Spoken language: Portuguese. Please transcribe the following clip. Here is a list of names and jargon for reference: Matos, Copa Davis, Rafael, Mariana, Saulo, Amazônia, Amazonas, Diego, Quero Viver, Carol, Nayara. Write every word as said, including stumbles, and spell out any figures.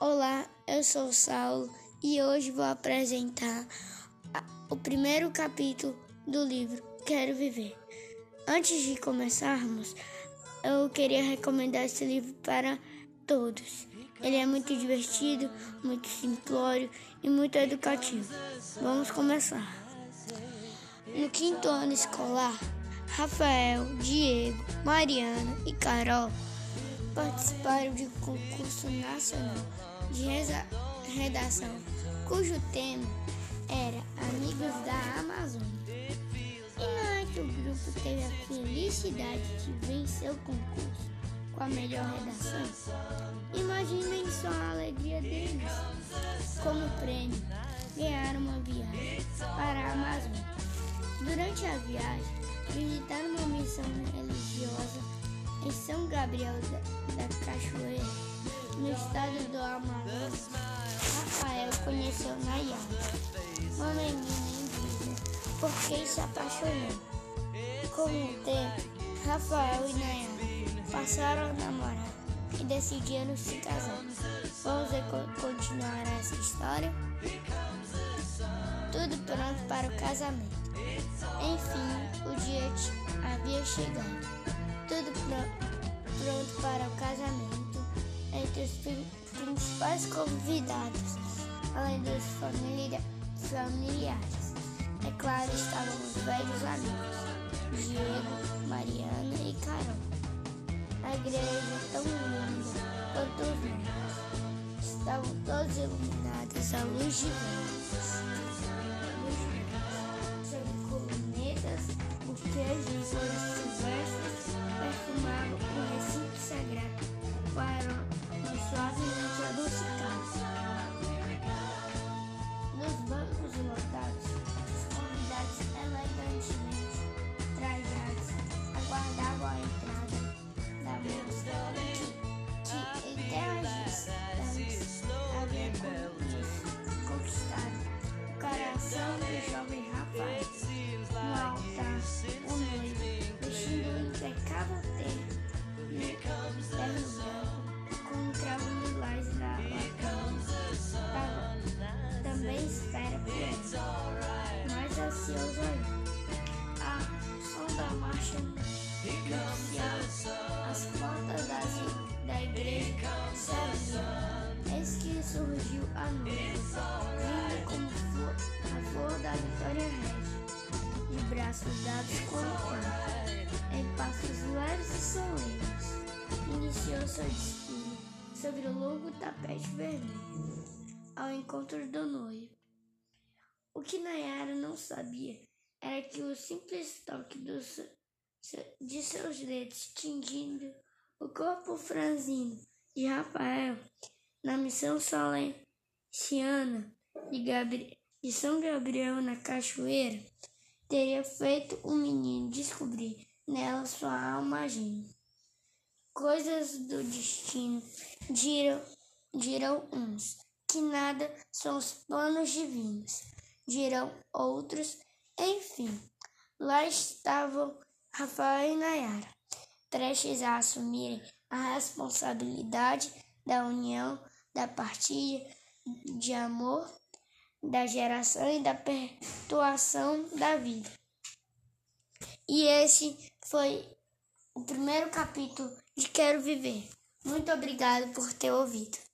Olá, eu sou o Saulo e hoje vou apresentar o primeiro capítulo do livro Quero Viver. Antes de começarmos, eu queria recomendar esse livro para todos. Ele é muito divertido, muito simplório e muito educativo. Vamos começar. No quinto ano escolar, Rafael, Diego, Mariana e Carol participaram de um concurso nacional de reza- redação, cujo tema era Amigos da Amazônia. E não é que o grupo teve a felicidade de vencer o concurso com a melhor redação. Imaginem só a alegria deles. Como prêmio, ganharam uma viagem para a Amazônia. Durante a viagem, visitaram uma missão religiosa em São Gabriel da, da Cachoeira, no estado do Amazonas. Rafael conheceu Nayara, uma menina indígena, por quem se apaixonou. Com o tempo, Rafael e Nayara passaram a namorar e decidiram se casar. Vamos continuar essa história? Tudo pronto para o casamento. Enfim, o dia havia chegado. Tudo pronto para o casamento entre os principais convidados, além dos familia- familiares. É claro, estavam os velhos amigos, Diego, Mariana e Carol. A igreja tão linda quanto os nomes. Estavam todos iluminados à luz de velas, sobre colunetas, buquês de flores silvestres. Perfumava o recinto sagrado com aromas suavemente adocicados. Nos bancos lotados, os convidados elegantemente trajados aguardavam a entrada da música que, que em terras distantes, havia conquistado o coração do jovem Rafael. No altar, o noivo, vestindo um impecável terno branco, com um cravo lilás na batalha, também espera por ele, mais ansioso ainda. A som da marcha nupcial, as portas das, da igreja se abriram. Eis que surgiu a noiva, vinda como flor, a flor da vitória régia, de braços dados com o corpo, em passos leves e solenes, iniciou seu desfile sobre o longo tapete vermelho, ao encontro do noivo. O que Nayara não sabia era que o simples toque do seu, de seus dedos tingindo o corpo franzino de Rafael na missão solenciana de, Gabri- de São Gabriel na Cachoeira teria feito o menino descobrir nela sua alma gêmea. Coisas do destino dirão, dirão uns que nada são os planos divinos, dirão outros, enfim. Lá estavam Rafael e Nayara, prestes a assumirem a responsabilidade da união, da partilha de amor, da geração e da perpetuação da vida. E esse foi o primeiro capítulo de Quero Viver. Muito obrigado por ter ouvido.